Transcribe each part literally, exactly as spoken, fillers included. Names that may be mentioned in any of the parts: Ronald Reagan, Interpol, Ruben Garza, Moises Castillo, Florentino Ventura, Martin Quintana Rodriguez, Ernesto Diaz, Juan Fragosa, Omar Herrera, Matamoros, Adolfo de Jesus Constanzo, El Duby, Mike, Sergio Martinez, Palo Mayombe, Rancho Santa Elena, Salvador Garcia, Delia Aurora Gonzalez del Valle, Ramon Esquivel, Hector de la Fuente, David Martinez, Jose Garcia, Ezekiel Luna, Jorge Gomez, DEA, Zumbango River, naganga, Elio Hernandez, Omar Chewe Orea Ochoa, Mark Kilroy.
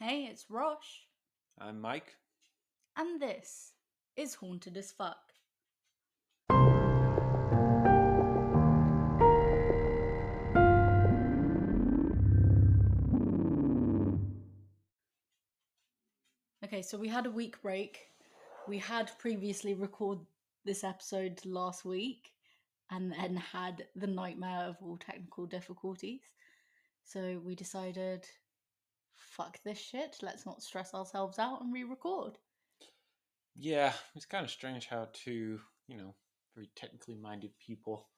Hey, it's Rosh. I'm Mike. And this is Haunted as Fuck. Okay, so we had a week break. We had previously recorded this episode last week and then had the nightmare of all technical difficulties. So we decided, fuck this shit, let's not stress ourselves out and re-record. Yeah, it's kind of strange how two, you know, very technically minded people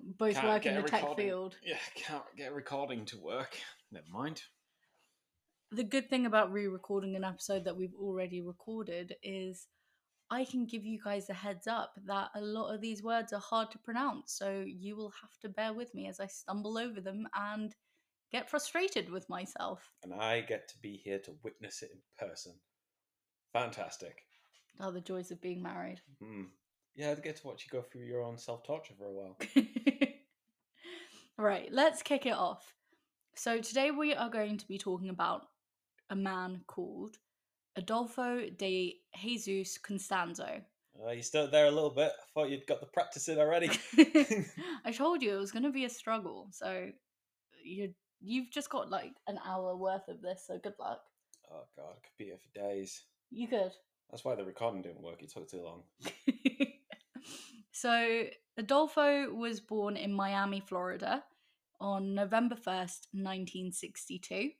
both work in the tech field. Yeah, can't get recording to work. Never mind. The good thing about re-recording an episode that we've already recorded is I can give you guys a heads up that a lot of these words are hard to pronounce, so you will have to bear with me as I stumble over them and get frustrated with myself. And I get to be here to witness it in person. Fantastic. Oh, the joys of being married. Mm. Yeah, I get to watch you go through your own self-torture for a while. Right, let's kick it off. So today we are going to be talking about a man called Adolfo de Jesus Constanzo. Uh, you stood there a little bit. I thought you'd got the practice in already. I told you it was going to be a struggle. So you you've just got like an hour worth of this. So good luck. Oh God, I could be here for days. You could. That's why the recording didn't work. It took too long. So Adolfo was born in Miami, Florida, on November first, nineteen sixty-two.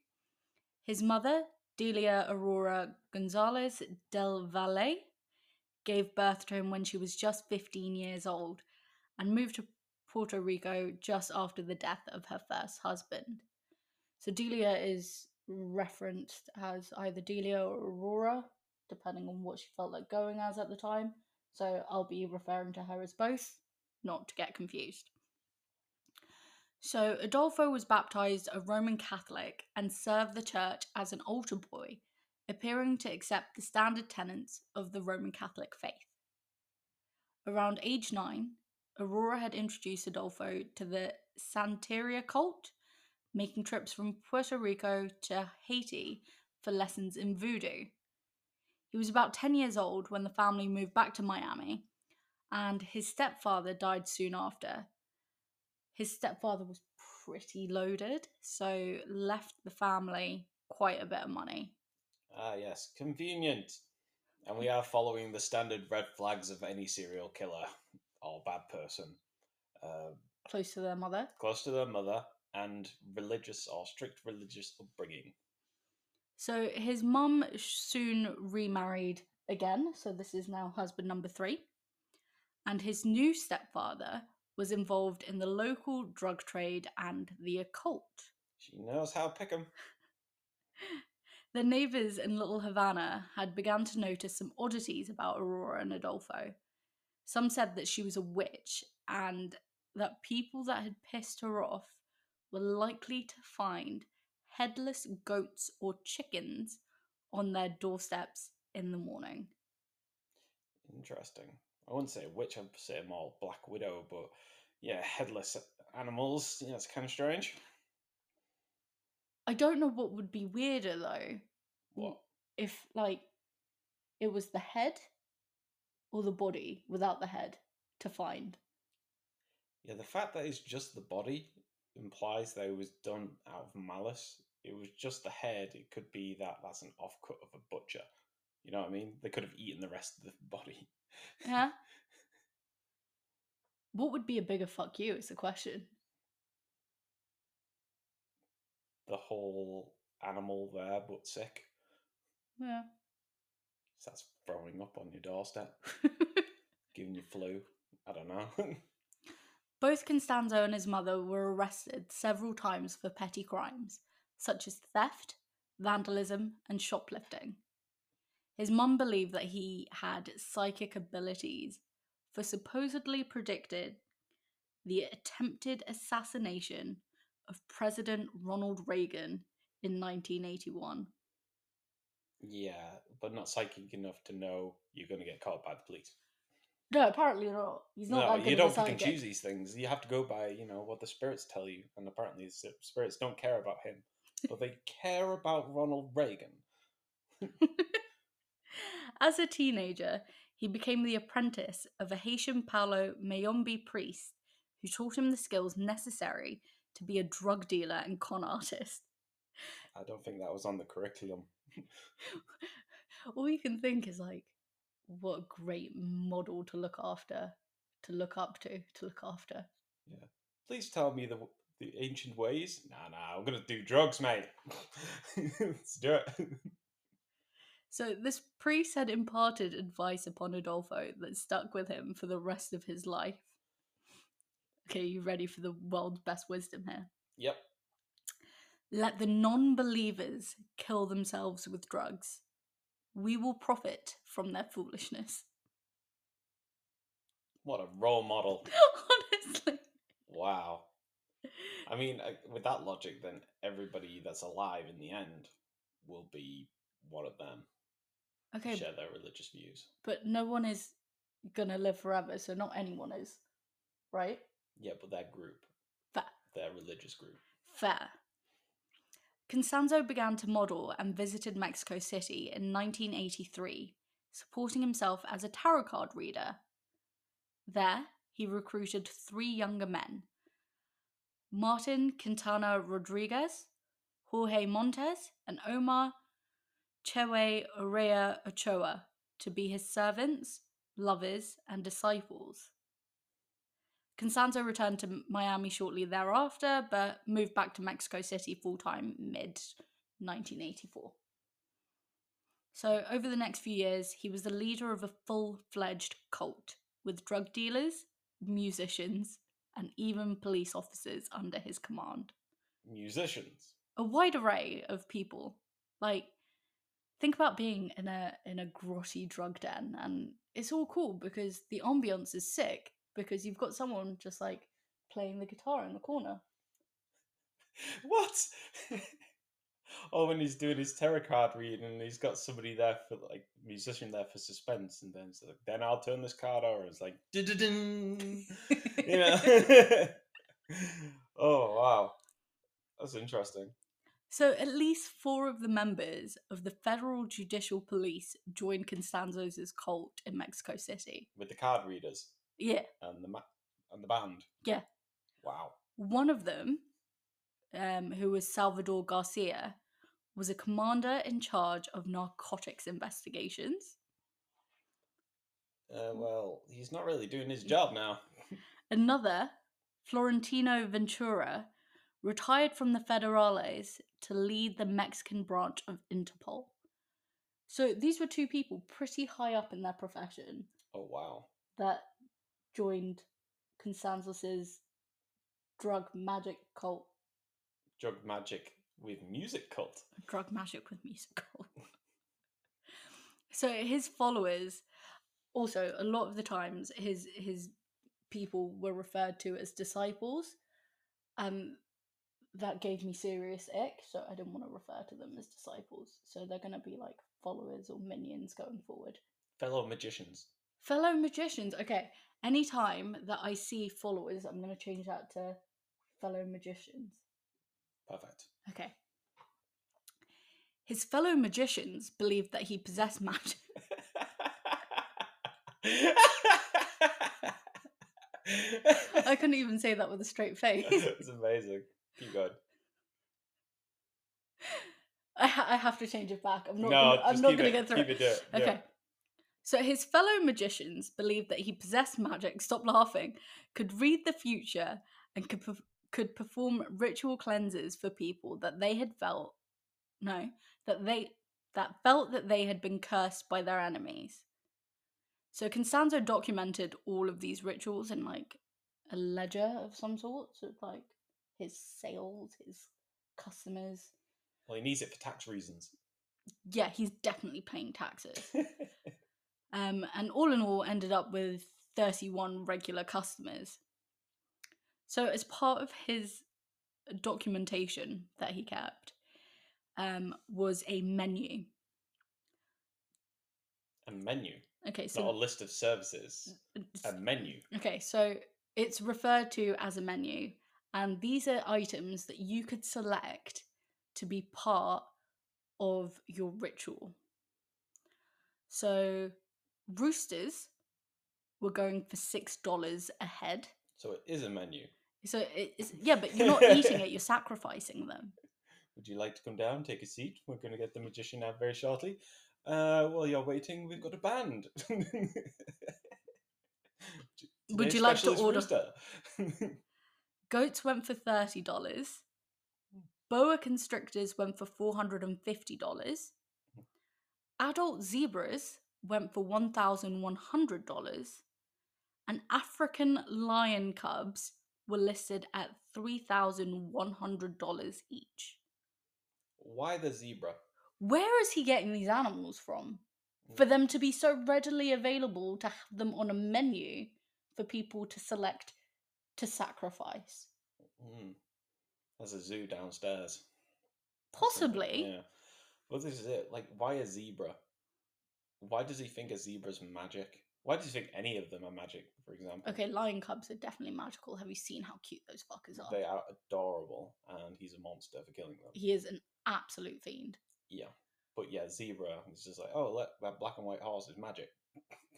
His mother, Delia Aurora Gonzalez del Valle, gave birth to him when she was just fifteen years old and moved to Puerto Rico just after the death of her first husband. So Delia is referenced as either Delia or Aurora, depending on what she felt like going as at the time. So I'll be referring to her as both, not to get confused. So Adolfo was baptized a Roman Catholic and served the church as an altar boy, appearing to accept the standard tenets of the Roman Catholic faith. Around age nine, Aurora had introduced Adolfo to the Santeria cult, making trips from Puerto Rico to Haiti for lessons in voodoo. He was about ten years old when the family moved back to Miami, and his stepfather died soon after. His stepfather was pretty loaded, so left the family quite a bit of money. Ah, yes. Convenient. And we are following the standard red flags of any serial killer or bad person. Uh, close to their mother. Close to their mother and religious or strict religious upbringing. So his mum soon remarried again, so this is now husband number three. And his new stepfather was involved in the local drug trade and the occult. She knows how to pick 'em. The neighbours in Little Havana had begun to notice some oddities about Aurora and Adolfo. Some said that she was a witch and that people that had pissed her off were likely to find headless goats or chickens on their doorsteps in the morning. Interesting. I wouldn't say witch, I'd say more Black Widow, but yeah, headless animals, yeah, it's kind of strange. I don't know what would be weirder, though. What? If, like, it was the head or the body without the head to find. Yeah, the fact that it's just the body implies that it was done out of malice. It was just the head. It could be that that's an offcut of a butcher. You know what I mean? They could have eaten the rest of the body. Yeah. What would be a bigger fuck you is the question. The whole animal there, but sick. Yeah. So that's throwing up on your doorstep. Giving you flu. I don't know. Both Constanzo and his mother were arrested several times for petty crimes, such as theft, vandalism, and shoplifting. His mum believed that he had psychic abilities for supposedly predicted the attempted assassination of President Ronald Reagan in nineteen eighty-one. Yeah, but not psychic enough to know you're going to get caught by the police. No, apparently not. He's not. No, that good you don't pick and choose these things. You have to go by, you know, what the spirits tell you, and apparently the spirits don't care about him. but they care about Ronald Reagan. As a teenager, he became the apprentice of a Haitian Palo Mayombe priest who taught him the skills necessary to be a drug dealer and con artist. I don't think that was on the curriculum. All you can think is, like, what a great model to look after, to look up to, to look after. Yeah. Please tell me the the ancient ways. Nah, nah, I'm going to do drugs, mate. Let's do it. So this priest had imparted advice upon Adolfo that stuck with him for the rest of his life. Okay, you ready for the world's best wisdom here? Yep. Let the non-believers kill themselves with drugs. We will profit from their foolishness. What a role model. Honestly. Wow. I mean, with that logic, then everybody that's alive in the end will be one of them. Okay. Share their religious views. But no one is gonna live forever, so not anyone is, right? Yeah, but their group. Fair. Their religious group. Fair. Constanzo began to model and visited Mexico City in nineteen eighty-three, supporting himself as a tarot card reader. There, he recruited three younger men: Martin Quintana Rodriguez, Jorge Montes, and Omar Chewe Orea Ochoa, to be his servants, lovers, and disciples. Constanzo returned to Miami shortly thereafter, but moved back to Mexico City full-time mid nineteen eighty-four. So over the next few years, he was the leader of a full-fledged cult, with drug dealers, musicians, and even police officers under his command. Musicians. A wide array of people. Like, think about being in a in a grotty drug den, and it's all cool because the ambiance is sick, because you've got someone just, like, playing the guitar in the corner. What? Or when he's doing his tarot card reading and he's got somebody there for, like, musician there for suspense, and then it's like, then I'll turn this card over. It's like, du-du-dun. You know? Oh, wow. That's interesting. So at least four of the members of the Federal Judicial Police joined Constanzo's cult in Mexico City. With the card readers? Yeah. And the ma- and the band? Yeah. Wow. One of them, um, who was Salvador Garcia, was a commander in charge of narcotics investigations. Uh, well, he's not really doing his job now. Another, Florentino Ventura, retired from the Federales to lead the Mexican branch of Interpol. So these were two people pretty high up in their profession. Oh, wow. That joined Constanzos' drug magic cult. Drug magic with music cult. Drug magic with music cult. So his followers, also a lot of the times, his his people were referred to as disciples. Um... That gave me serious ick, so I didn't want to refer to them as disciples. So they're going to be like followers or minions going forward. Fellow magicians. Fellow magicians. Okay. Anytime that I see followers, I'm going to change that to fellow magicians. Perfect. Okay. His fellow magicians believed that he possessed magic. I couldn't even say that with a straight face. It's amazing. Keep going. I, ha- I have to change it back. I'm not. No, gonna, I'm not going to get through keep it. it. Okay. Yeah. So his fellow magicians believed that he possessed magic. Stop laughing. Could read the future and could pe- could perform ritual cleanses for people that they had felt no that they that felt that they had been cursed by their enemies. So Constanzo documented all of these rituals in, like, a ledger of some sort, so, like, his sales, his customers. Well, he needs it for tax reasons. Yeah, he's definitely paying taxes. um, and all in all, ended up with thirty-one regular customers. So as part of his documentation that he kept, um, was a menu. A menu? Okay, so... Not a list of services. A menu. Okay, so it's referred to as a menu. And these are items that you could select to be part of your ritual. So roosters were going for six dollars a head. So it is a menu. So it's, yeah, but you're not eating it, you're sacrificing them. Would you like to come down, take a seat? We're going to get the magician out very shortly. Uh, while you're waiting, we've got a band. Would you like to order? Goats went for thirty dollars. Boa constrictors went for four hundred fifty dollars. Adult zebras went for one thousand one hundred dollars. And African lion cubs were listed at three thousand one hundred dollars each. Why the zebra? Where is he getting these animals from? For them to be so readily available, to have them on a menu for people to select to sacrifice. Mm. There's a zoo downstairs. Possibly. Yeah. Well, this is it. Like, why a zebra? Why does he think a zebra's magic? Why do you think any of them are magic, for example? Okay, lion cubs are definitely magical. Have you seen how cute those fuckers are? They are adorable, and he's a monster for killing them. He is an absolute fiend. Yeah. But yeah, zebra is just like, oh, look, that black and white horse is magic.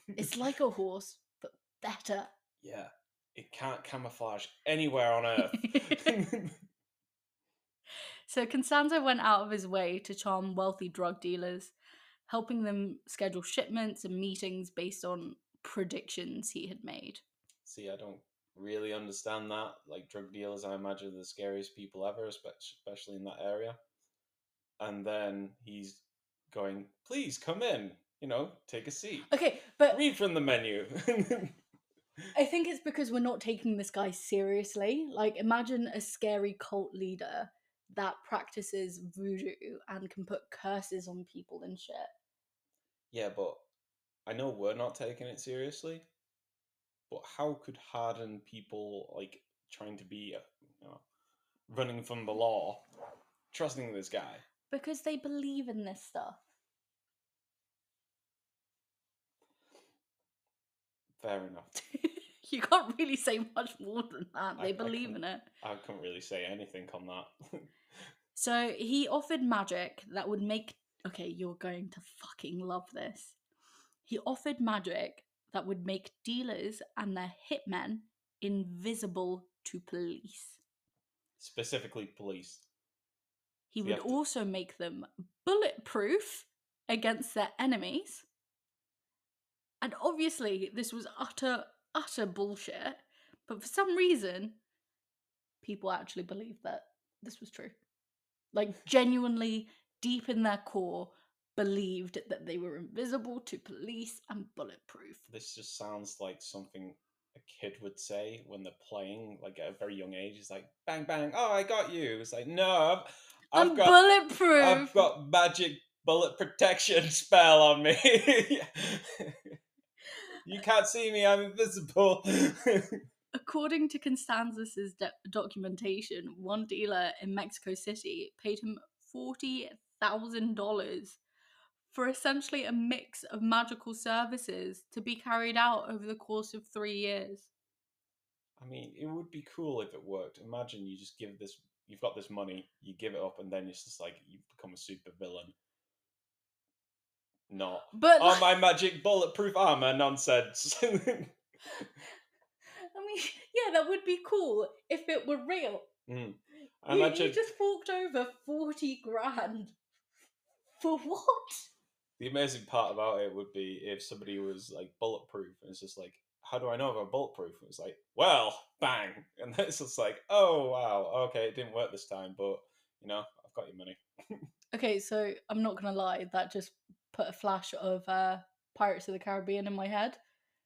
It's like a horse, but better. Yeah. It can't camouflage anywhere on Earth. So Constanzo went out of his way to charm wealthy drug dealers, helping them schedule shipments and meetings based on predictions he had made. See, I don't really understand that. Like, drug dealers, I imagine, are the scariest people ever, especially in that area. And then he's going, please, come in, you know, take a seat. Okay, but... read from the menu. I think it's because we're not taking this guy seriously. Like, imagine a scary cult leader that practices voodoo and can put curses on people and shit. Yeah, but I know we're not taking it seriously, but how could hardened people, like, trying to be, you know, running from the law, trusting this guy? Because they believe in this stuff. Fair enough. You can't really say much more than that. They I, believe I in it. I can't really say anything on that. So he offered magic that would make... Okay, you're going to fucking love this. He offered magic that would make dealers and their hitmen invisible to police. Specifically police. He so would to... also make them bulletproof against their enemies. And obviously, this was utter... utter bullshit, but for some reason people actually believed that this was true. Like, genuinely, deep in their core, believed that they were invisible to police and bulletproof. This just sounds like something a kid would say when they're playing, like, at a very young age. It's like, bang bang, oh, I got you. It's like, no, I've, I've I'm got bulletproof. I've got magic bullet protection spell on me. You can't see me, I'm invisible. According to Constanzas' de- documentation, one dealer in Mexico City paid him forty thousand dollars for essentially a mix of magical services to be carried out over the course of three years. I mean, it would be cool if it worked. Imagine you just give this, you've got this money, you give it up, and then it's just like, you become a super villain. Not but oh, like, my magic bulletproof armor nonsense. I mean, yeah, that would be cool if it were real. Mm. I you, imagine... you just forked over forty grand for what? The amazing part about it would be if somebody was like bulletproof, and it's just like, how do I know if I'm bulletproof? And it's like, well, bang, and then it's just like, oh wow, okay, it didn't work this time, but you know, I've got your money. Okay, so I'm not gonna lie, that just put a flash of uh, Pirates of the Caribbean in my head.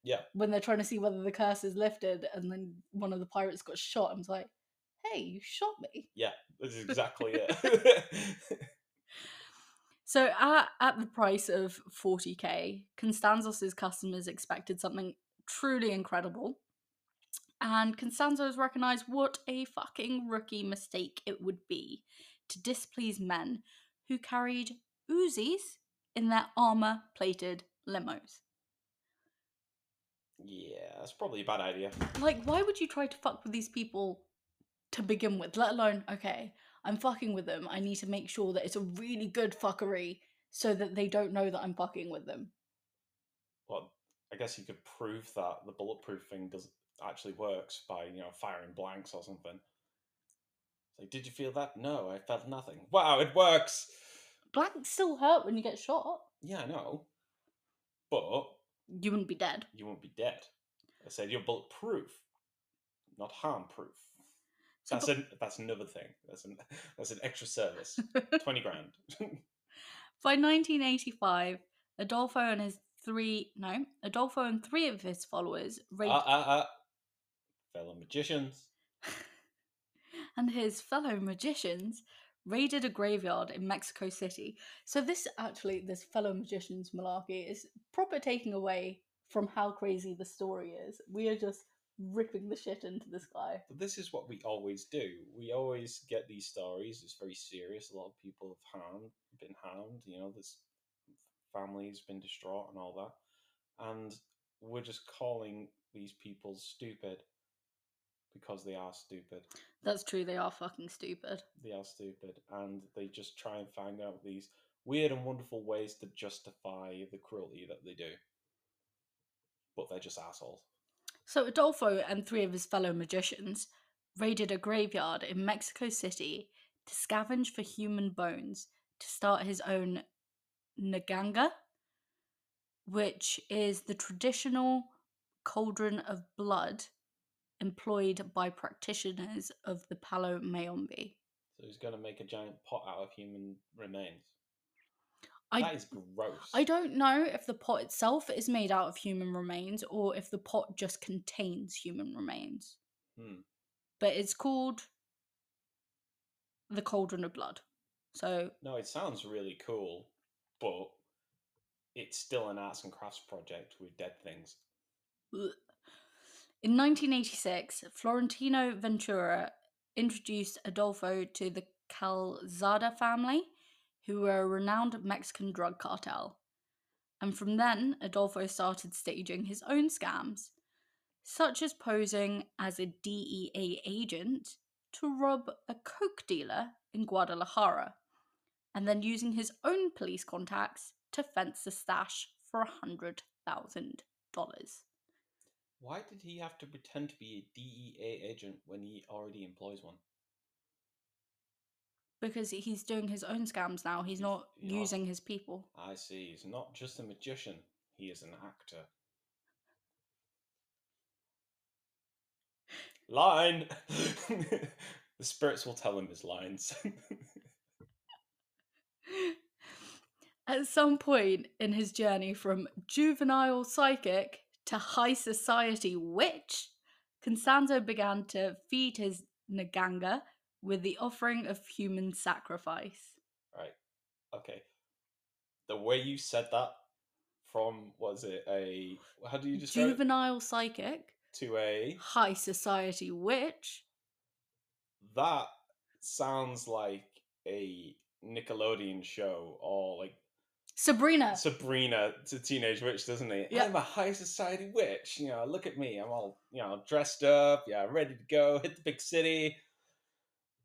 Yeah. When they're trying to see whether the curse is lifted, and then one of the pirates got shot, and was like, hey, you shot me. Yeah, this is exactly it. So at, at the price of forty K, Constanzos' customers expected something truly incredible, and Constanzos recognised what a fucking rookie mistake it would be to displease men who carried Uzis in their armour-plated limos. Yeah, that's probably a bad idea. Like, why would you try to fuck with these people to begin with, let alone, okay, I'm fucking with them. I need to make sure that it's a really good fuckery so that they don't know that I'm fucking with them. Well, I guess you could prove that the bulletproof thing does actually works by, you know, firing blanks or something. It's like, did you feel that? No, I felt nothing. Wow, it works! Blanks still hurt when you get shot. Yeah, I know. But... You wouldn't be dead. You wouldn't be dead. I said you're bulletproof, not harm-proof. So that's, but... an, that's another thing. That's an, that's an extra service. twenty grand. By nineteen eighty-five, Adolfo and his three... No, Adolfo and three of his followers... Raped... Uh, uh, uh. Fellow magicians. And his fellow magicians... raided a graveyard in Mexico City. So this actually, this fellow magician's malarkey is proper taking away from how crazy the story is. We are just ripping the shit into this guy. But this is what we always do. We always get these stories. It's very serious. A lot of people have harmed, been harmed. You know, this family's been distraught and all that. And we're just calling these people stupid. Because they are stupid. That's true, they are fucking stupid. They are stupid, and they just try and find out these weird and wonderful ways to justify the cruelty that they do. But they're just assholes. So Adolfo and three of his fellow magicians raided a graveyard in Mexico City to scavenge for human bones to start his own naganga, which is the traditional cauldron of blood employed by practitioners of the Palo Mayombe. So he's going to make a giant pot out of human remains. I, that is gross. I don't know if the pot itself is made out of human remains or if the pot just contains human remains. Hmm. But it's called the Cauldron of Blood. So no, it sounds really cool, but it's still an arts and crafts project with dead things. Ugh. In nineteen eighty-six, Florentino Ventura introduced Adolfo to the Calzada family, who were a renowned Mexican drug cartel. And from then, Adolfo started staging his own scams, such as posing as a D E A agent to rob a coke dealer in Guadalajara, and then using his own police contacts to fence the stash for one hundred thousand dollars. Why did he have to pretend to be a D E A agent when he already employs one? Because he's doing his own scams now. He's not You're using not, his people. I see. He's not just a magician. He is an actor. Line! The spirits will tell him his lines. At some point in his journey from juvenile psychic... to high society witch, Constanzo began to feed his naganga with the offering of human sacrifice. Right, okay. The way you said that from, was it a, how do you describe Juvenile it? Psychic. To a... high society witch. That sounds like a Nickelodeon show or like Sabrina. Sabrina to Teenage Witch, doesn't he? Yep. I'm a high society witch. You know, look at me. I'm all, you know, dressed up. Yeah, I'm ready to go. Hit the big city.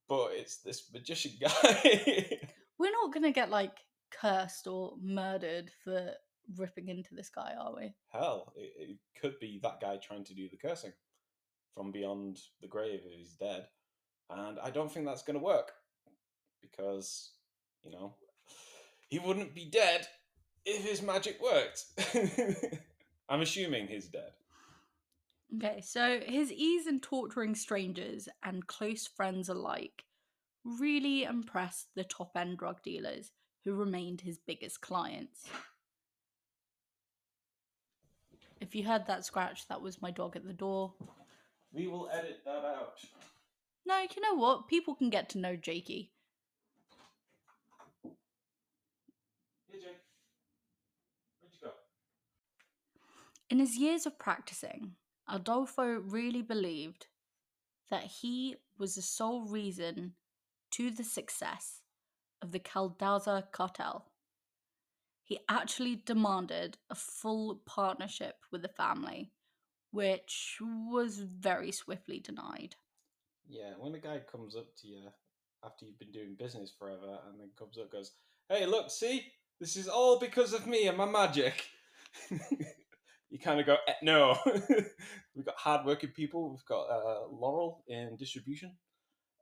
But it's this magician guy. We're not going to get, like, cursed or murdered for ripping into this guy, are we? Hell, it, it could be that guy trying to do the cursing from beyond the grave if he's dead. And I don't think that's going to work. Because, you know... he wouldn't be dead if his magic worked. I'm assuming he's dead. Okay, so his ease in torturing strangers and close friends alike really impressed the top-end drug dealers who remained his biggest clients. If you heard that scratch, that was my dog at the door. We will edit that out. No, you know what? People can get to know Jakey. In his years of practicing, Adolfo really believed that he was the sole reason to the success of the Calzada cartel. He actually demanded a full partnership with the family, which was very swiftly denied. Yeah, when a guy comes up to you after you've been doing business forever, and then comes up and goes, hey, look, see, this is all because of me and my magic. You kind of go, eh, no. We've got hardworking people. We've got uh, Laurel in distribution.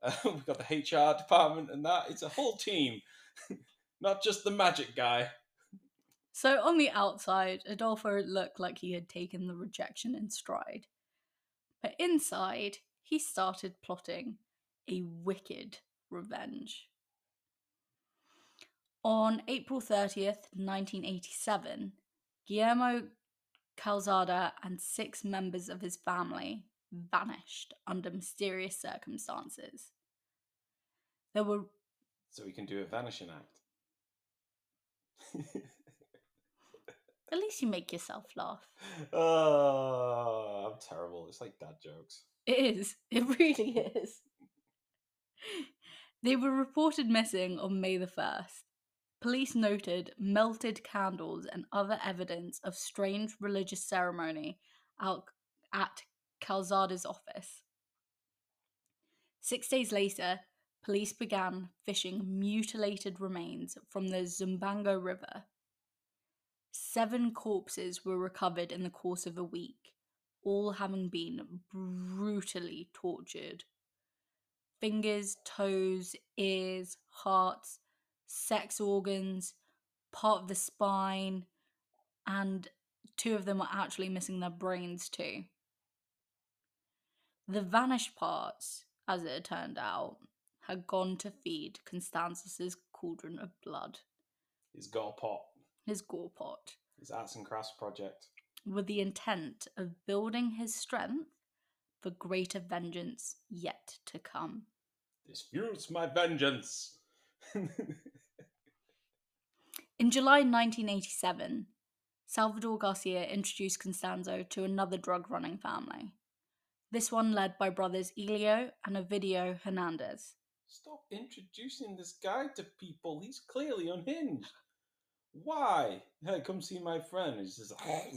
Uh, we've got the H R department and that. It's a whole team, not just the magic guy. So on the outside, Adolfo looked like he had taken the rejection in stride. But inside, he started plotting a wicked revenge. On April thirtieth, nineteen eighty-seven, Guillermo Calzada and six members of his family vanished under mysterious circumstances. There were... So we can do a vanishing act. At least you make yourself laugh. Oh, I'm terrible. It's like dad jokes. It is. It really is. They were reported missing on May the first. Police noted melted candles and other evidence of strange religious ceremony out at Calzada's office. Six days later, police began fishing mutilated remains from the Zumbango River. Seven corpses were recovered in the course of a week, all having been brutally tortured. Fingers, toes, ears, hearts, sex organs, part of the spine, and two of them were actually missing their brains too. The vanished parts, as it turned out, had gone to feed Constanzus's cauldron of blood. His gore pot. His gore pot. His arts and crafts project. With the intent of building his strength for greater vengeance yet to come. This fuels my vengeance! In July nineteen eighty-seven, Salvador Garcia introduced Constanzo to another drug-running family. This one led by brothers Elio and Ovidio Hernandez. Stop introducing this guy to people. He's clearly unhinged. Why? Hey, come see my friend. He's just like,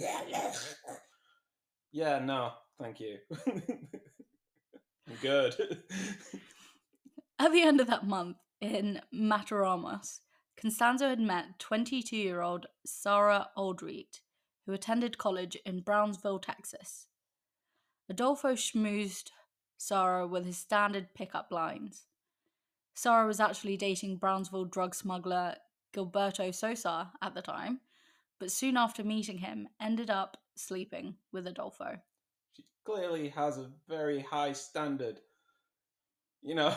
yeah, no, thank you. I'm good. At the end of that month, in Matamoros, Constanzo had met twenty-two-year-old Sara Aldrete, who attended college in Brownsville, Texas. Adolfo schmoozed Sara with his standard pickup lines. Sara was actually dating Brownsville drug smuggler Gilberto Sosa at the time, but soon after meeting him, ended up sleeping with Adolfo. She clearly has a very high standard. You know,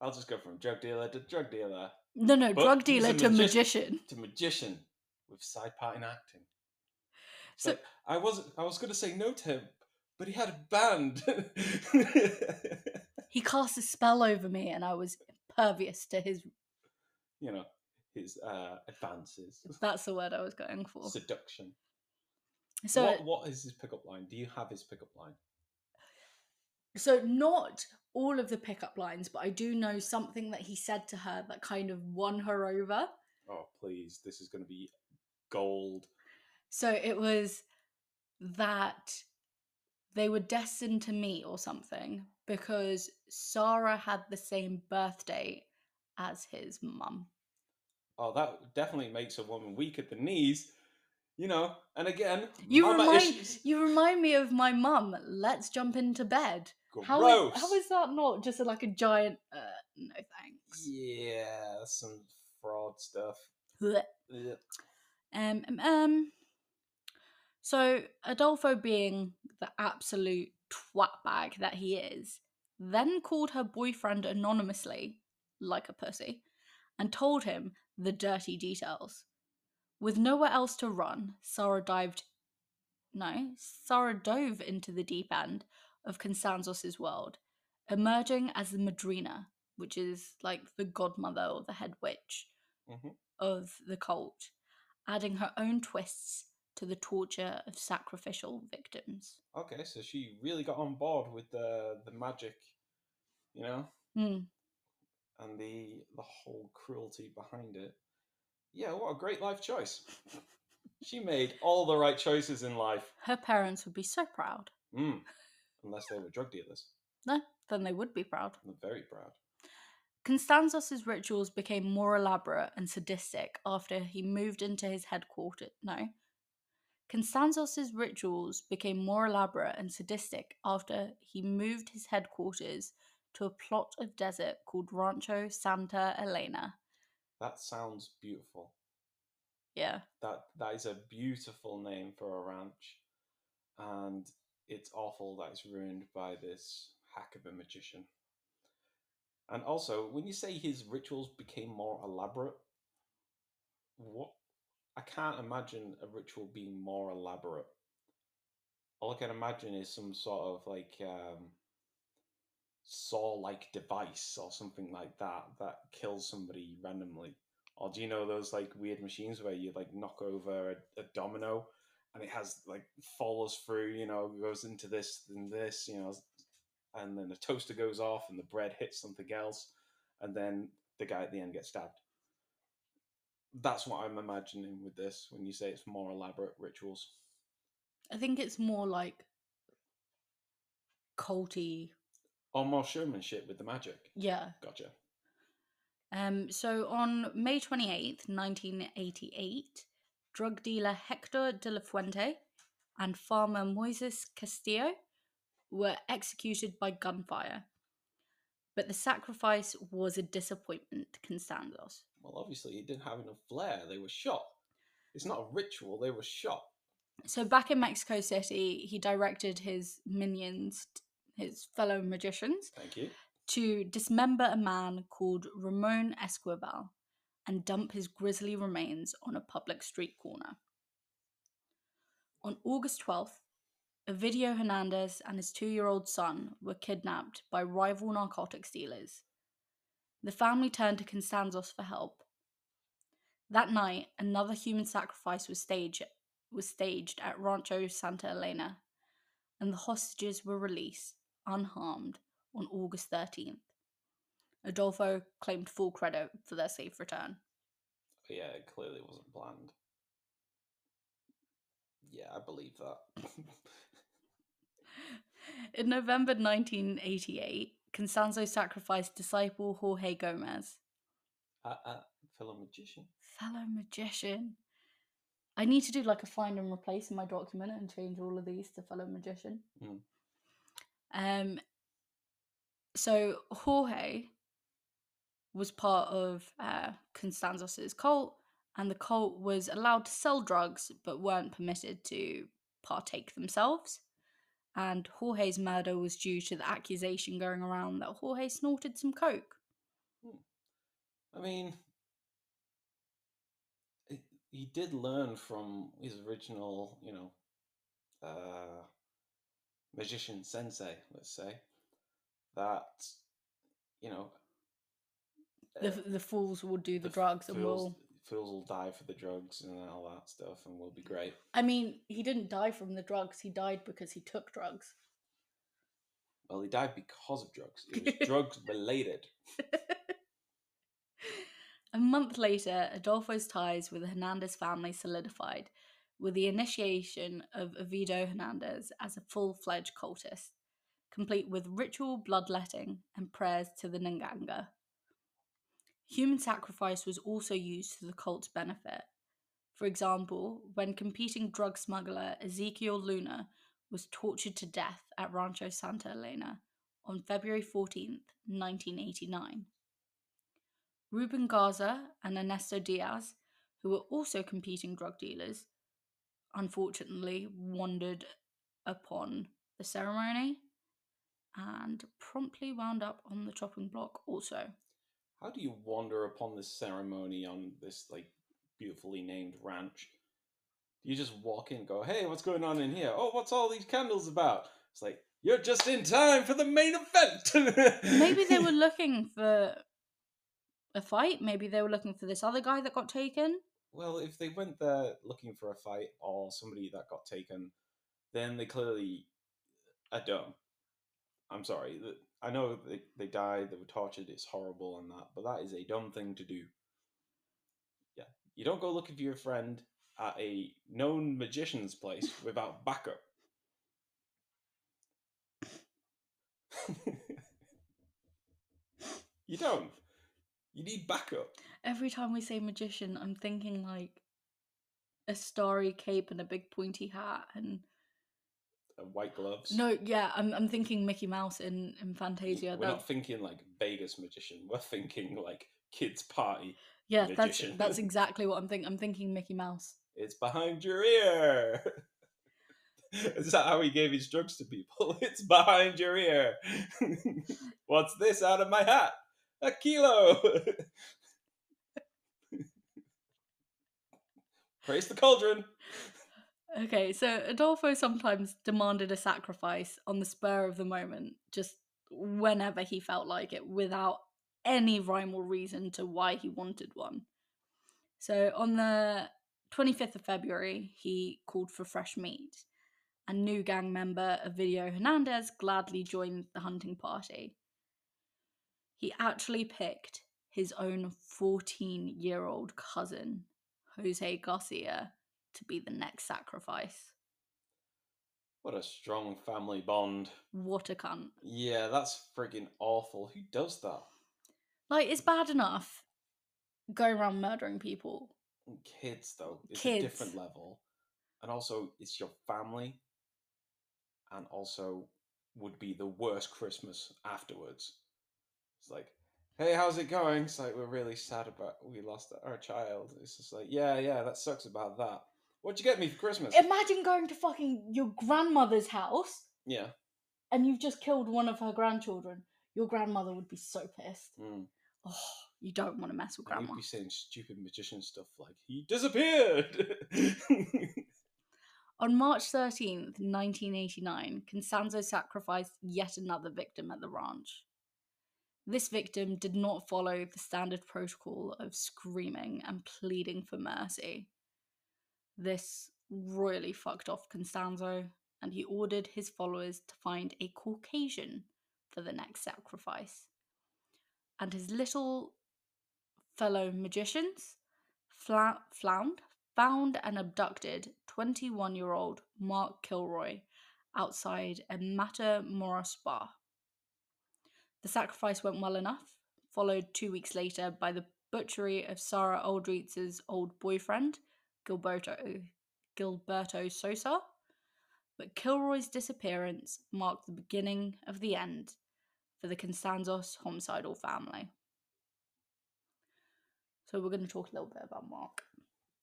I'll just go from drug dealer to drug dealer. No, no, but drug dealer to magi- magician. To magician with side part in acting. So but I was I was going to say no to him, but he had a band. He cast a spell over me and I was impervious to his... You know. His uh, advances. That's the word I was going for. Seduction. So what, what is his pickup line? Do you have his pickup line? So not all of the pickup lines, but I do know something that he said to her that kind of won her over. Oh, please. This is going to be gold. So it was that they were destined to meet or something because Sara had the same birthday as his mum. Oh, that definitely makes a woman weak at the knees, you know. And again, you remind issues. you remind me of my mum. Let's jump into bed. Gross. How is, how is that not just like a giant? Uh, no thanks. Yeah, that's some fraud stuff. Blech. Blech. Um, um, um. So Adolfo, being the absolute twatbag that he is, then called her boyfriend anonymously, like a pussy, and told him the dirty details. With nowhere else to run, Sara dived... No, Sara dove into the deep end of Constanzos' world, emerging as the madrina, which is like the godmother or the head witch mm-hmm. of the cult, adding her own twists to the torture of sacrificial victims. Okay, so she really got on board with the, the magic, you know? Mm. And the the whole cruelty behind it. Yeah, what a great life choice. She made all the right choices in life. Her parents would be so proud. Mm. Unless they were drug dealers. No, then they would be proud. They're very proud. Constanzos' rituals became more elaborate and sadistic after he moved into his headquarters. No. Constanzos' rituals became more elaborate and sadistic after he moved his headquarters to a plot of desert called Rancho Santa Elena. That sounds beautiful. Yeah. That that is a beautiful name for a ranch. And it's awful that it's ruined by this hack of a magician. And also, when you say his rituals became more elaborate, what? I can't imagine a ritual being more elaborate. All I can imagine is some sort of like um, saw-like device or something like that that kills somebody randomly. Or do you know those like weird machines where you like knock over a, a domino and it has like follows through, you know, goes into this and this, you know, and then the toaster goes off and the bread hits something else, and then the guy at the end gets stabbed. That's what I'm imagining with this when you say it's more elaborate rituals. I think it's more like culty. Or more showmanship with the magic. Yeah. Gotcha. Um. So on May twenty-eighth, nineteen eighty-eight, drug dealer Hector de la Fuente and farmer Moises Castillo were executed by gunfire. But the sacrifice was a disappointment to Constanzos. Well, obviously, it didn't have enough flair. They were shot. It's not a ritual. They were shot. So back in Mexico City, he directed his minions, his fellow magicians, thank you, to dismember a man called Ramon Esquivel and dump his grisly remains on a public street corner. On August twelfth, Ovidio Hernandez and his two-year-old son were kidnapped by rival narcotics dealers. The family turned to Constanzos for help. That night, another human sacrifice was staged, was staged at Rancho Santa Elena, and the hostages were released, unharmed, on August thirteenth. Adolfo claimed full credit for their safe return. Yeah, it clearly wasn't planned. Yeah, I believe that. In November nineteen eighty-eight, Constanzo sacrificed disciple Jorge Gomez. Uh, uh, fellow magician. Fellow magician. I need to do like a find and replace in my document and change all of these to fellow magician. Mm. Um. So Jorge was part of uh, Constanzos' cult, and the cult was allowed to sell drugs but weren't permitted to partake themselves. And Jorge's murder was due to the accusation going around that Jorge snorted some coke. I mean, he did learn from his original, you know, uh, magician sensei, let's say, that, you know... Uh, the, the fools will do the, the drugs fools, and will... Fools will die for the drugs and all that stuff and we'll be great. I mean, he didn't die from the drugs. He died because he took drugs. Well, he died because of drugs. It was drugs related. A month later, Adolfo's ties with the Hernandez family solidified with the initiation of Ovidio Hernandez as a full-fledged cultist, complete with ritual bloodletting and prayers to the naganga. Human sacrifice was also used to the cult's benefit. For example, when competing drug smuggler Ezekiel Luna was tortured to death at Rancho Santa Elena on February fourteenth, nineteen eighty-nine. Ruben Garza and Ernesto Diaz, who were also competing drug dealers, unfortunately wandered upon the ceremony and promptly wound up on the chopping block also. How do you wander upon this ceremony on this, like, beautifully named ranch? You just walk in and go, hey, what's going on in here? Oh, what's all these candles about? It's like, you're just in time for the main event! Maybe they were looking for a fight. Maybe they were looking for this other guy that got taken. Well, if they went there looking for a fight or somebody that got taken, then they clearly are dumb. I'm sorry, I know they, they died, they were tortured, it's horrible and that, but that is a dumb thing to do. Yeah. You don't go looking for your friend at a known magician's place without backup. You don't. You need backup. Every time we say magician, I'm thinking like a starry cape and a big pointy hat and... and white gloves. No, yeah, I'm I'm thinking Mickey Mouse in, in Fantasia. We're that... not thinking like Vegas magician. We're thinking like kids party yeah, magician. That's, that's exactly what I'm thinking. I'm thinking Mickey Mouse. It's behind your ear. Is that how he gave his drugs to people? It's behind your ear. What's this out of my hat? A kilo. Praise the cauldron. Okay, so Adolfo sometimes demanded a sacrifice on the spur of the moment, just whenever he felt like it, without any rhyme or reason to why he wanted one. So on the twenty-fifth of February, he called for fresh meat, and new gang member Ovidio Hernandez gladly joined the hunting party. He actually picked his own fourteen-year-old cousin, Jose Garcia, to be the next sacrifice. What a strong family bond. What a cunt. Yeah, that's friggin' awful. Who does that? Like, it's bad enough going around murdering people. Kids, though. It's Kids. a different level. And also, it's your family. And also, would be the worst Christmas afterwards. It's like, hey, how's it going? It's like, we're really sad about, we lost our child. It's just like, yeah, yeah, that sucks about that. What'd you get me for Christmas? Imagine going to fucking your grandmother's house. Yeah. And you've just killed one of her grandchildren. Your grandmother would be so pissed. Mm. Oh, you don't want to mess with grandma. And you'd be saying stupid magician stuff like, he disappeared! On March thirteenth, nineteen eighty-nine, Constanzo sacrificed yet another victim at the ranch. This victim did not follow the standard protocol of screaming and pleading for mercy. This royally fucked off Constanzo, and he ordered his followers to find a Caucasian for the next sacrifice. And his little fellow magicians fla- flound, found and abducted twenty-one-year-old Mark Kilroy outside a Matamoros bar. The sacrifice went well enough, followed two weeks later by the butchery of Sara Aldrete's old boyfriend, Gilberto, Gilberto Sosa, but Kilroy's disappearance marked the beginning of the end for the Constanzos homicidal family. So we're going to talk a little bit about Mark.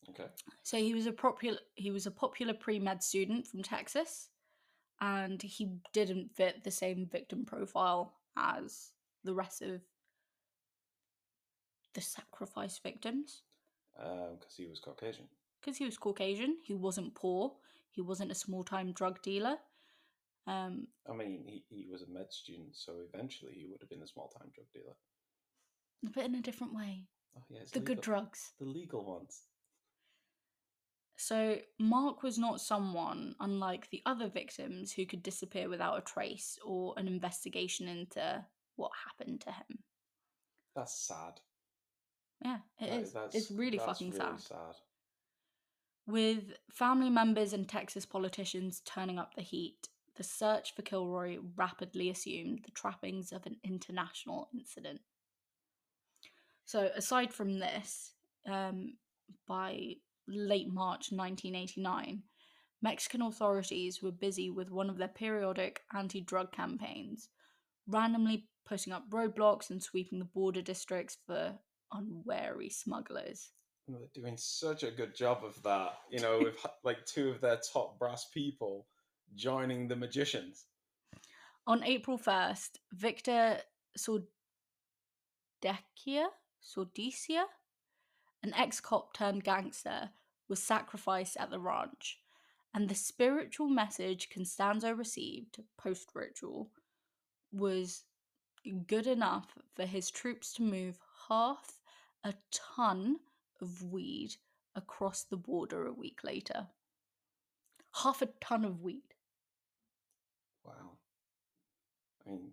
Okay. So he was a popular he was a popular pre-med student from Texas, and he didn't fit the same victim profile as the rest of the sacrifice victims. Um, because he was Caucasian. Because he was Caucasian. He wasn't poor. He wasn't a small-time drug dealer. Um, I mean, he, he was a med student, so eventually he would have been a small-time drug dealer. But in a different way. Oh, yeah, the legal, good drugs. The legal ones. So Mark was not someone, unlike the other victims, who could disappear without a trace or an investigation into what happened to him. That's sad. Yeah, it that, is. That's, it's really that's fucking really sad. sad. With family members and Texas politicians turning up the heat, the search for Kilroy rapidly assumed the trappings of an international incident. So aside from this, um, by... late March nineteen eighty-nine, Mexican authorities were busy with one of their periodic anti-drug campaigns, randomly putting up roadblocks and sweeping the border districts for unwary smugglers. Well, they're doing such a good job of that, you know, with like two of their top brass people joining the magicians. On April first, Victor Sordicia, Sordicia? an ex-cop turned gangster, was sacrificed at the ranch, and the spiritual message Constanzo received post-ritual was good enough for his troops to move half a ton of weed across the border a week later. Half a ton of weed. Wow. I mean,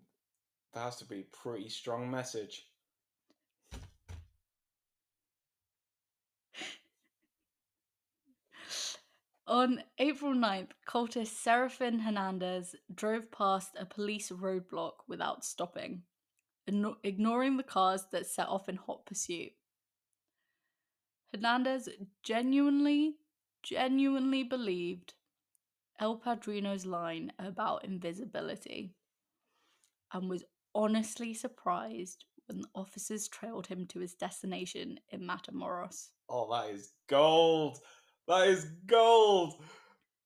that has to be a pretty strong message. On April ninth, cultist Serafín Hernández drove past a police roadblock without stopping, ignoring the cars that set off in hot pursuit. Hernandez genuinely, genuinely believed El Padrino's line about invisibility and was honestly surprised when the officers trailed him to his destination in Matamoros. Oh, that is gold! That is gold!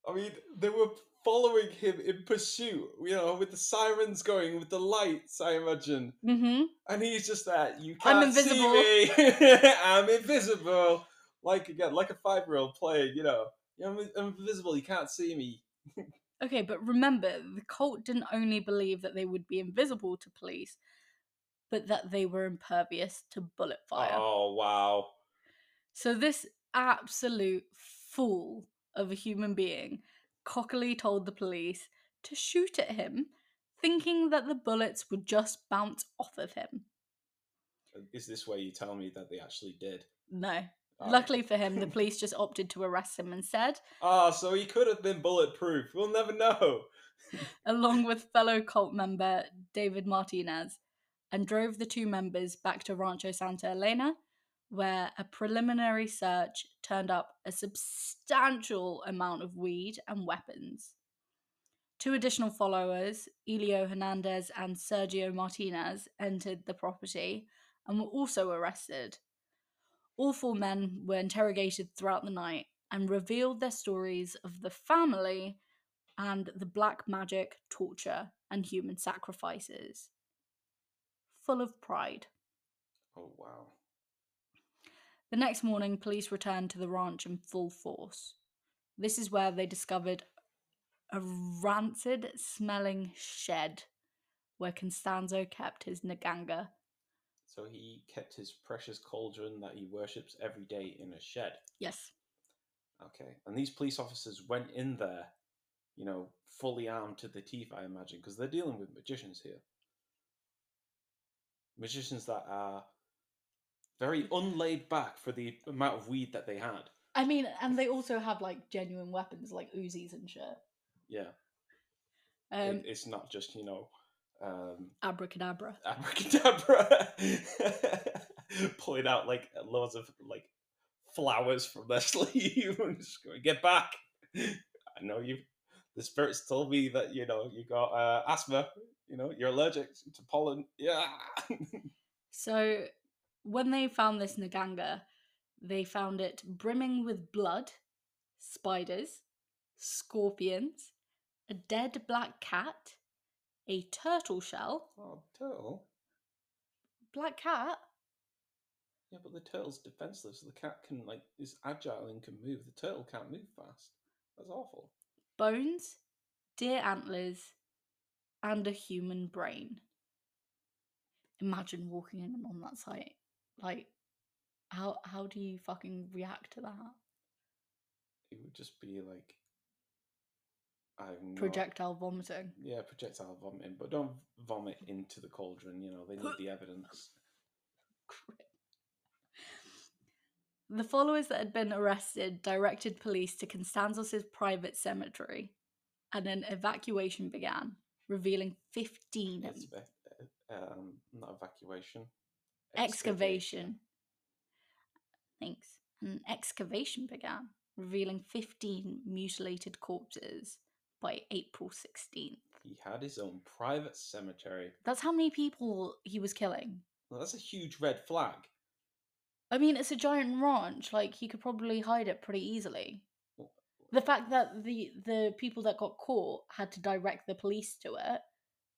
I mean, they were following him in pursuit, you know, with the sirens going, with the lights, I imagine. Mm-hmm. And he's just there, you can't I'm invisible. see me, I'm invisible. Like, again, like a five-year-old playing, you know, I'm invisible, you can't see me. Okay, but remember, the cult didn't only believe that they would be invisible to police, but that they were impervious to bullet fire. Oh, wow. So this absolute fool of a human being cockily told the police to shoot at him, thinking that the bullets would just bounce off of him. Is this where you tell me that they actually did? No. Oh. Luckily for him, the police just opted to arrest him instead. Ah, oh, so he could have been bulletproof. We'll never know. Along with fellow cult member David Martinez, and drove the two members back to Rancho Santa Elena, where a preliminary search turned up a substantial amount of weed and weapons. Two additional followers, Elio Hernandez and Sergio Martinez, entered the property and were also arrested. All four men were interrogated throughout the night and revealed their stories of the family and the black magic, torture, and human sacrifices. Full of pride. Oh, wow. The next morning, police returned to the ranch in full force. This is where they discovered a rancid-smelling shed where Constanzo kept his naganga. So he kept his precious cauldron that he worships every day in a shed? Yes. Okay. And these police officers went in there, you know, fully armed to the teeth, I imagine, because they're dealing with magicians here. Magicians that are very unlaid back for the amount of weed that they had. I mean, and they also have, like, genuine weapons, like Uzis and shit. Yeah. Um, it, it's not just, you know... Um, abracadabra. Abracadabra. Pulling out, like, loads of, like, flowers from their sleeve and just going, get back! I know you... The spirits told me that, you know, you got uh, asthma. You know, you're allergic to pollen. Yeah! So... When they found this naganga, they found it brimming with blood, spiders, scorpions, a dead black cat, a turtle shell. Oh, turtle? Black cat? Yeah, but the turtle's defenseless. The cat can, like, is agile and can move. The turtle can't move fast. That's awful. Bones, deer antlers, and a human brain. Imagine walking in on that site. Like, how how do you fucking react to that? It would just be like, I'm projectile not... vomiting. Yeah, projectile vomiting, but don't vomit into the cauldron. You know, they need the evidence. The followers that had been arrested directed police to Constanzos' private cemetery, and an evacuation began, revealing fifteen. That's um, not evacuation. Excavation. excavation. Thanks. An excavation began, revealing fifteen mutilated corpses by April sixteenth. He had his own private cemetery. That's how many people he was killing. Well, that's a huge red flag. I mean, it's a giant ranch. Like, he could probably hide it pretty easily. Well, the fact that the, the people that got caught had to direct the police to it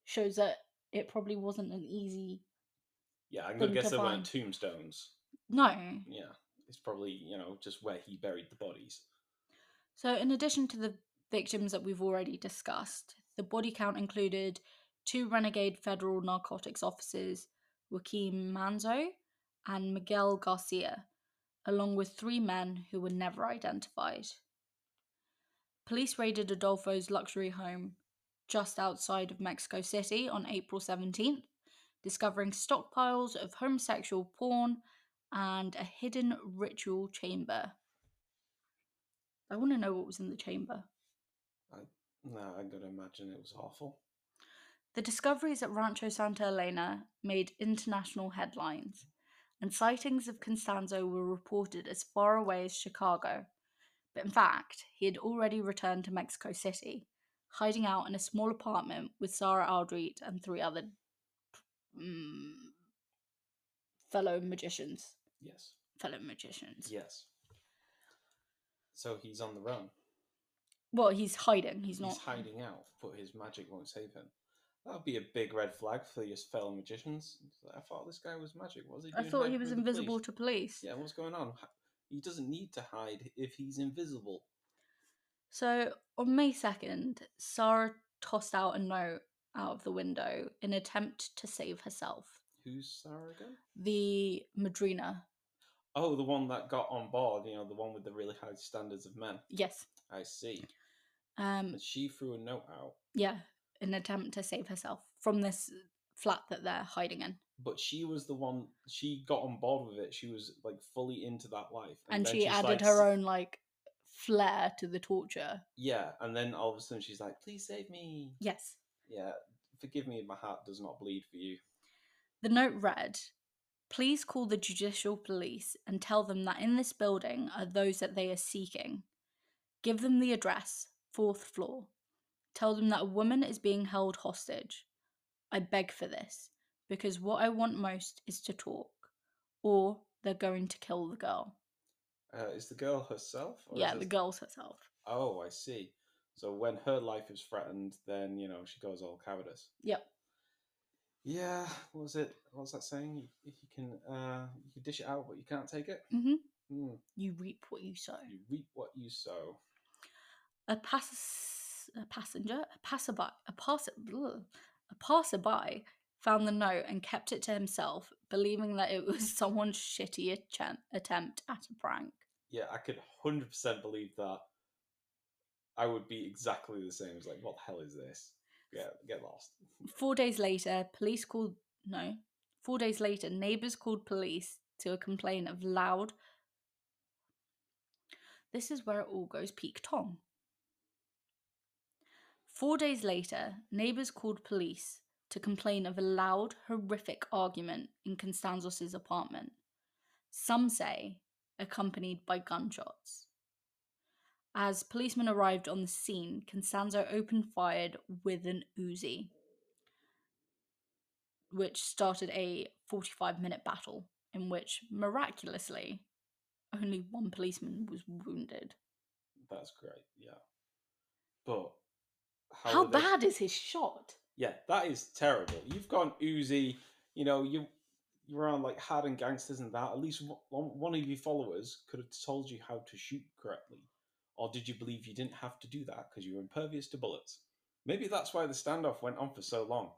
shows that it probably wasn't an easy... Yeah, I'm going to guess there weren't tombstones. No. Yeah, it's probably, you know, just where he buried the bodies. So in addition to the victims that we've already discussed, the body count included two renegade federal narcotics officers, Joaquin Manzo and Miguel Garcia, along with three men who were never identified. Police raided Adolfo's luxury home just outside of Mexico City on April seventeenth, discovering stockpiles of homosexual porn and a hidden ritual chamber. I want to know what was in the chamber. I, no, I'm going to imagine it was awful. The discoveries at Rancho Santa Elena made international headlines, and sightings of Constanzo were reported as far away as Chicago. But in fact, he had already returned to Mexico City, hiding out in a small apartment with Sara Aldrete and three other um, fellow magicians. Yes. Fellow magicians. Yes. So he's on the run. Well, he's hiding. He's, he's not... He's hiding out, but his magic won't save him. That would be a big red flag for your fellow magicians. I thought this guy was magic. What was he doing? I thought he was invisible police? to police. Yeah, what's going on? He doesn't need to hide if he's invisible. So, on May second, Sara tossed out a note out of the window in an attempt to save herself. Who's Sara again? The Madrina. Oh, the one that got on board, you know, the one with the really high standards of men. Yes. I see. Um, but she threw a note out. Yeah, in an attempt to save herself from this flat that they're hiding in. But she was the one, she got on board with it. She was, like, fully into that life. And, and then she added like, her own, like, flair to the torture. Yeah, and then all of a sudden she's like, please save me. Yes. Yeah, forgive me if my heart does not bleed for you. The note read, please call the judicial police and tell them that in this building are those that they are seeking. Give them the address, fourth floor. Tell them that a woman is being held hostage. I beg for this, because what I want most is to talk, or they're going to kill the girl. Uh, is the girl herself? Or yeah, the it... girl's herself. Oh, I see. So when her life is threatened, then, you know, she goes all cowardice. Yep. Yeah, what was it? What was that saying? You, you can uh, you can dish it out, but you can't take it? Mm-hmm. Mm. You reap what you sow. You reap what you sow. A pass, a passenger, a passerby, a passer, ugh, a passerby found the note and kept it to himself, believing that it was someone's shitty attempt, attempt at a prank. Yeah, I could one hundred percent believe that. I would be exactly the same. It's like, what the hell is this? Yeah, get lost. Four days later, police called... No. Four days later, neighbours called police to a complaint of loud... This is where it all goes peak Tom. Four days later, neighbours called police to complain of a loud, horrific argument in Constanzos' apartment. Some say, accompanied by gunshots. As policemen arrived on the scene, Constanzo opened fire with an Uzi, which started a forty-five minute battle in which, miraculously, only one policeman was wounded. That's great, yeah. But... How, how bad they... is his shot? Yeah, that is terrible. You've got an Uzi, you know, you... You're around like hardened gangsters and that. At least one of your followers could have told you how to shoot correctly. Or did you believe you didn't have to do that because you were impervious to bullets? Maybe that's why the standoff went on for so long.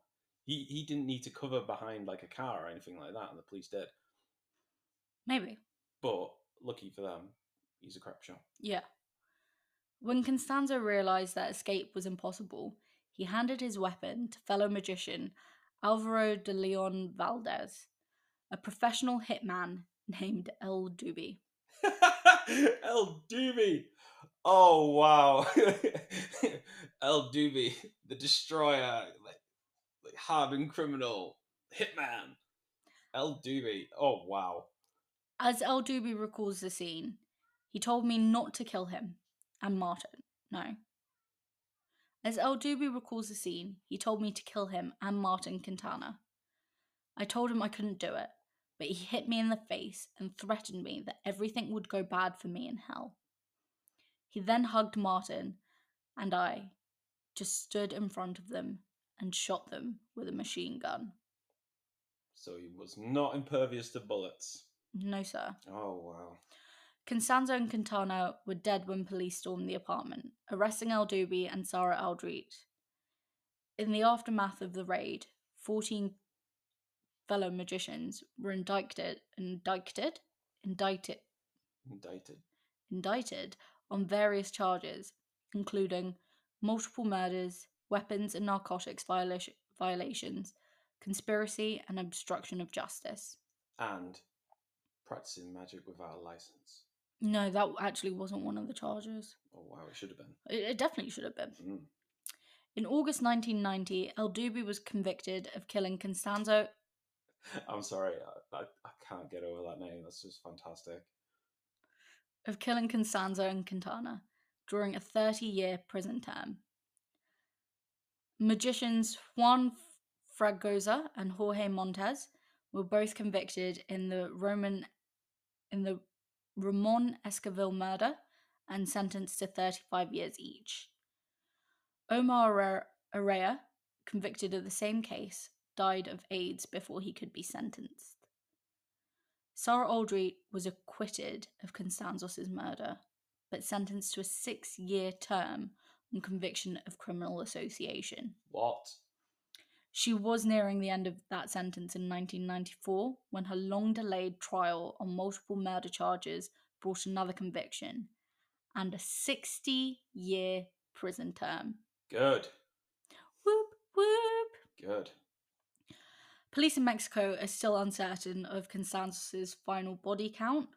He he didn't need to cover behind like a car or anything like that, and the police did. Maybe. But lucky for them, he's a crap shot. Yeah. When Constanzo realised that escape was impossible, he handed his weapon to fellow magician Alvaro de Leon Valdez, a professional hitman named El Duby. El Duby! Oh, wow. El Duby, the destroyer, like, like hardened criminal, hitman. El Duby. Oh, wow. As El Duby recalls the scene, he told me not to kill him and Martin. No. As El Duby recalls the scene, he told me to kill him and Martin Quintana. I told him I couldn't do it, but he hit me in the face and threatened me that everything would go bad for me in hell. He then hugged Martin, and I just stood in front of them and shot them with a machine gun. So he was not impervious to bullets? No, sir. Oh, wow. Constanzo and Quintana were dead when police stormed the apartment, arresting El Duby and Sara Aldrete. In the aftermath of the raid, fourteen fellow magicians were indicted indicted indicted indicted indicted on various charges, including multiple murders, weapons and narcotics viola- violations, conspiracy and obstruction of justice, and practicing magic without a license. No, that actually wasn't one of the charges. Oh wow, it should have been. It, it definitely should have been. Mm. In August nineteen ninety, El Duby was convicted of killing Constanzo. I'm sorry, I, I, I can't get over that name. That's just fantastic. Of killing Constanzo and Quintana during a thirty-year prison term. Magicians Juan Fragosa and Jorge Montes were both convicted in the Roman in the Ramon Esquivel murder and sentenced to thirty-five years each. Omar Orea, convicted of the same case, died of AIDS before he could be sentenced. Sara Aldrete was acquitted of Constanzos' murder, but sentenced to a six-year term on conviction of criminal association. What? She was nearing the end of that sentence in nineteen ninety-four when her long-delayed trial on multiple murder charges brought another conviction and a sixty-year prison term. Good. Whoop, whoop. Good. Police in Mexico are still uncertain of Constanzos' final body count.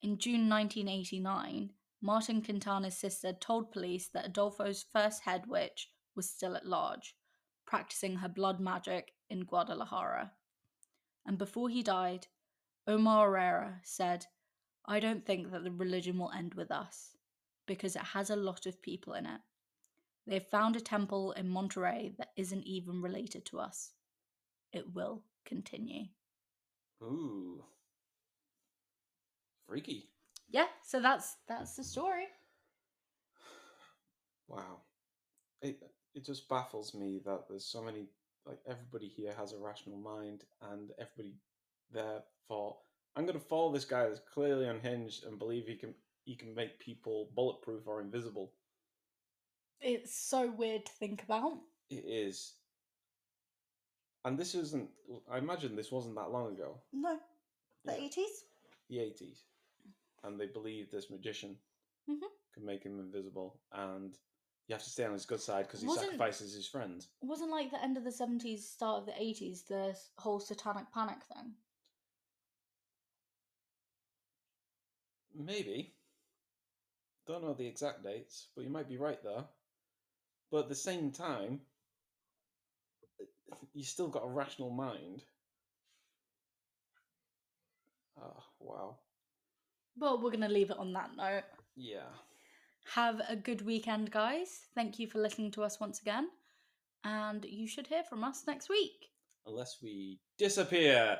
In June nineteen eighty-nine, Martin Quintana's sister told police that Adolfo's first head witch was still at large, practicing her blood magic in Guadalajara. And before he died, Omar Herrera said, "I don't think that the religion will end with us, because it has a lot of people in it. They've found a temple in Monterrey that isn't even related to us. It will continue." Ooh. Freaky. Yeah, so that's that's the story. Wow. It, It just baffles me that there's so many, like, everybody here has a rational mind, and everybody therefore, I'm going to follow this guy that's clearly unhinged and believe he can he can make people bulletproof or invisible. It's so weird to think about. It is. And this isn't, I imagine this wasn't that long ago. No. The yeah. eighties? The eighties. And they believed this magician mm-hmm. could make him invisible, and you have to stay on his good side because he sacrifices his friends. It wasn't like the end of the seventies, start of the eighties, the whole satanic panic thing. Maybe. Don't know the exact dates, but you might be right there. But at the same time, you still got a rational mind. Oh, wow. Well, we're going to leave it on that note. Yeah. Have a good weekend, guys. Thank you for listening to us once again. And you should hear from us next week. Unless we disappear.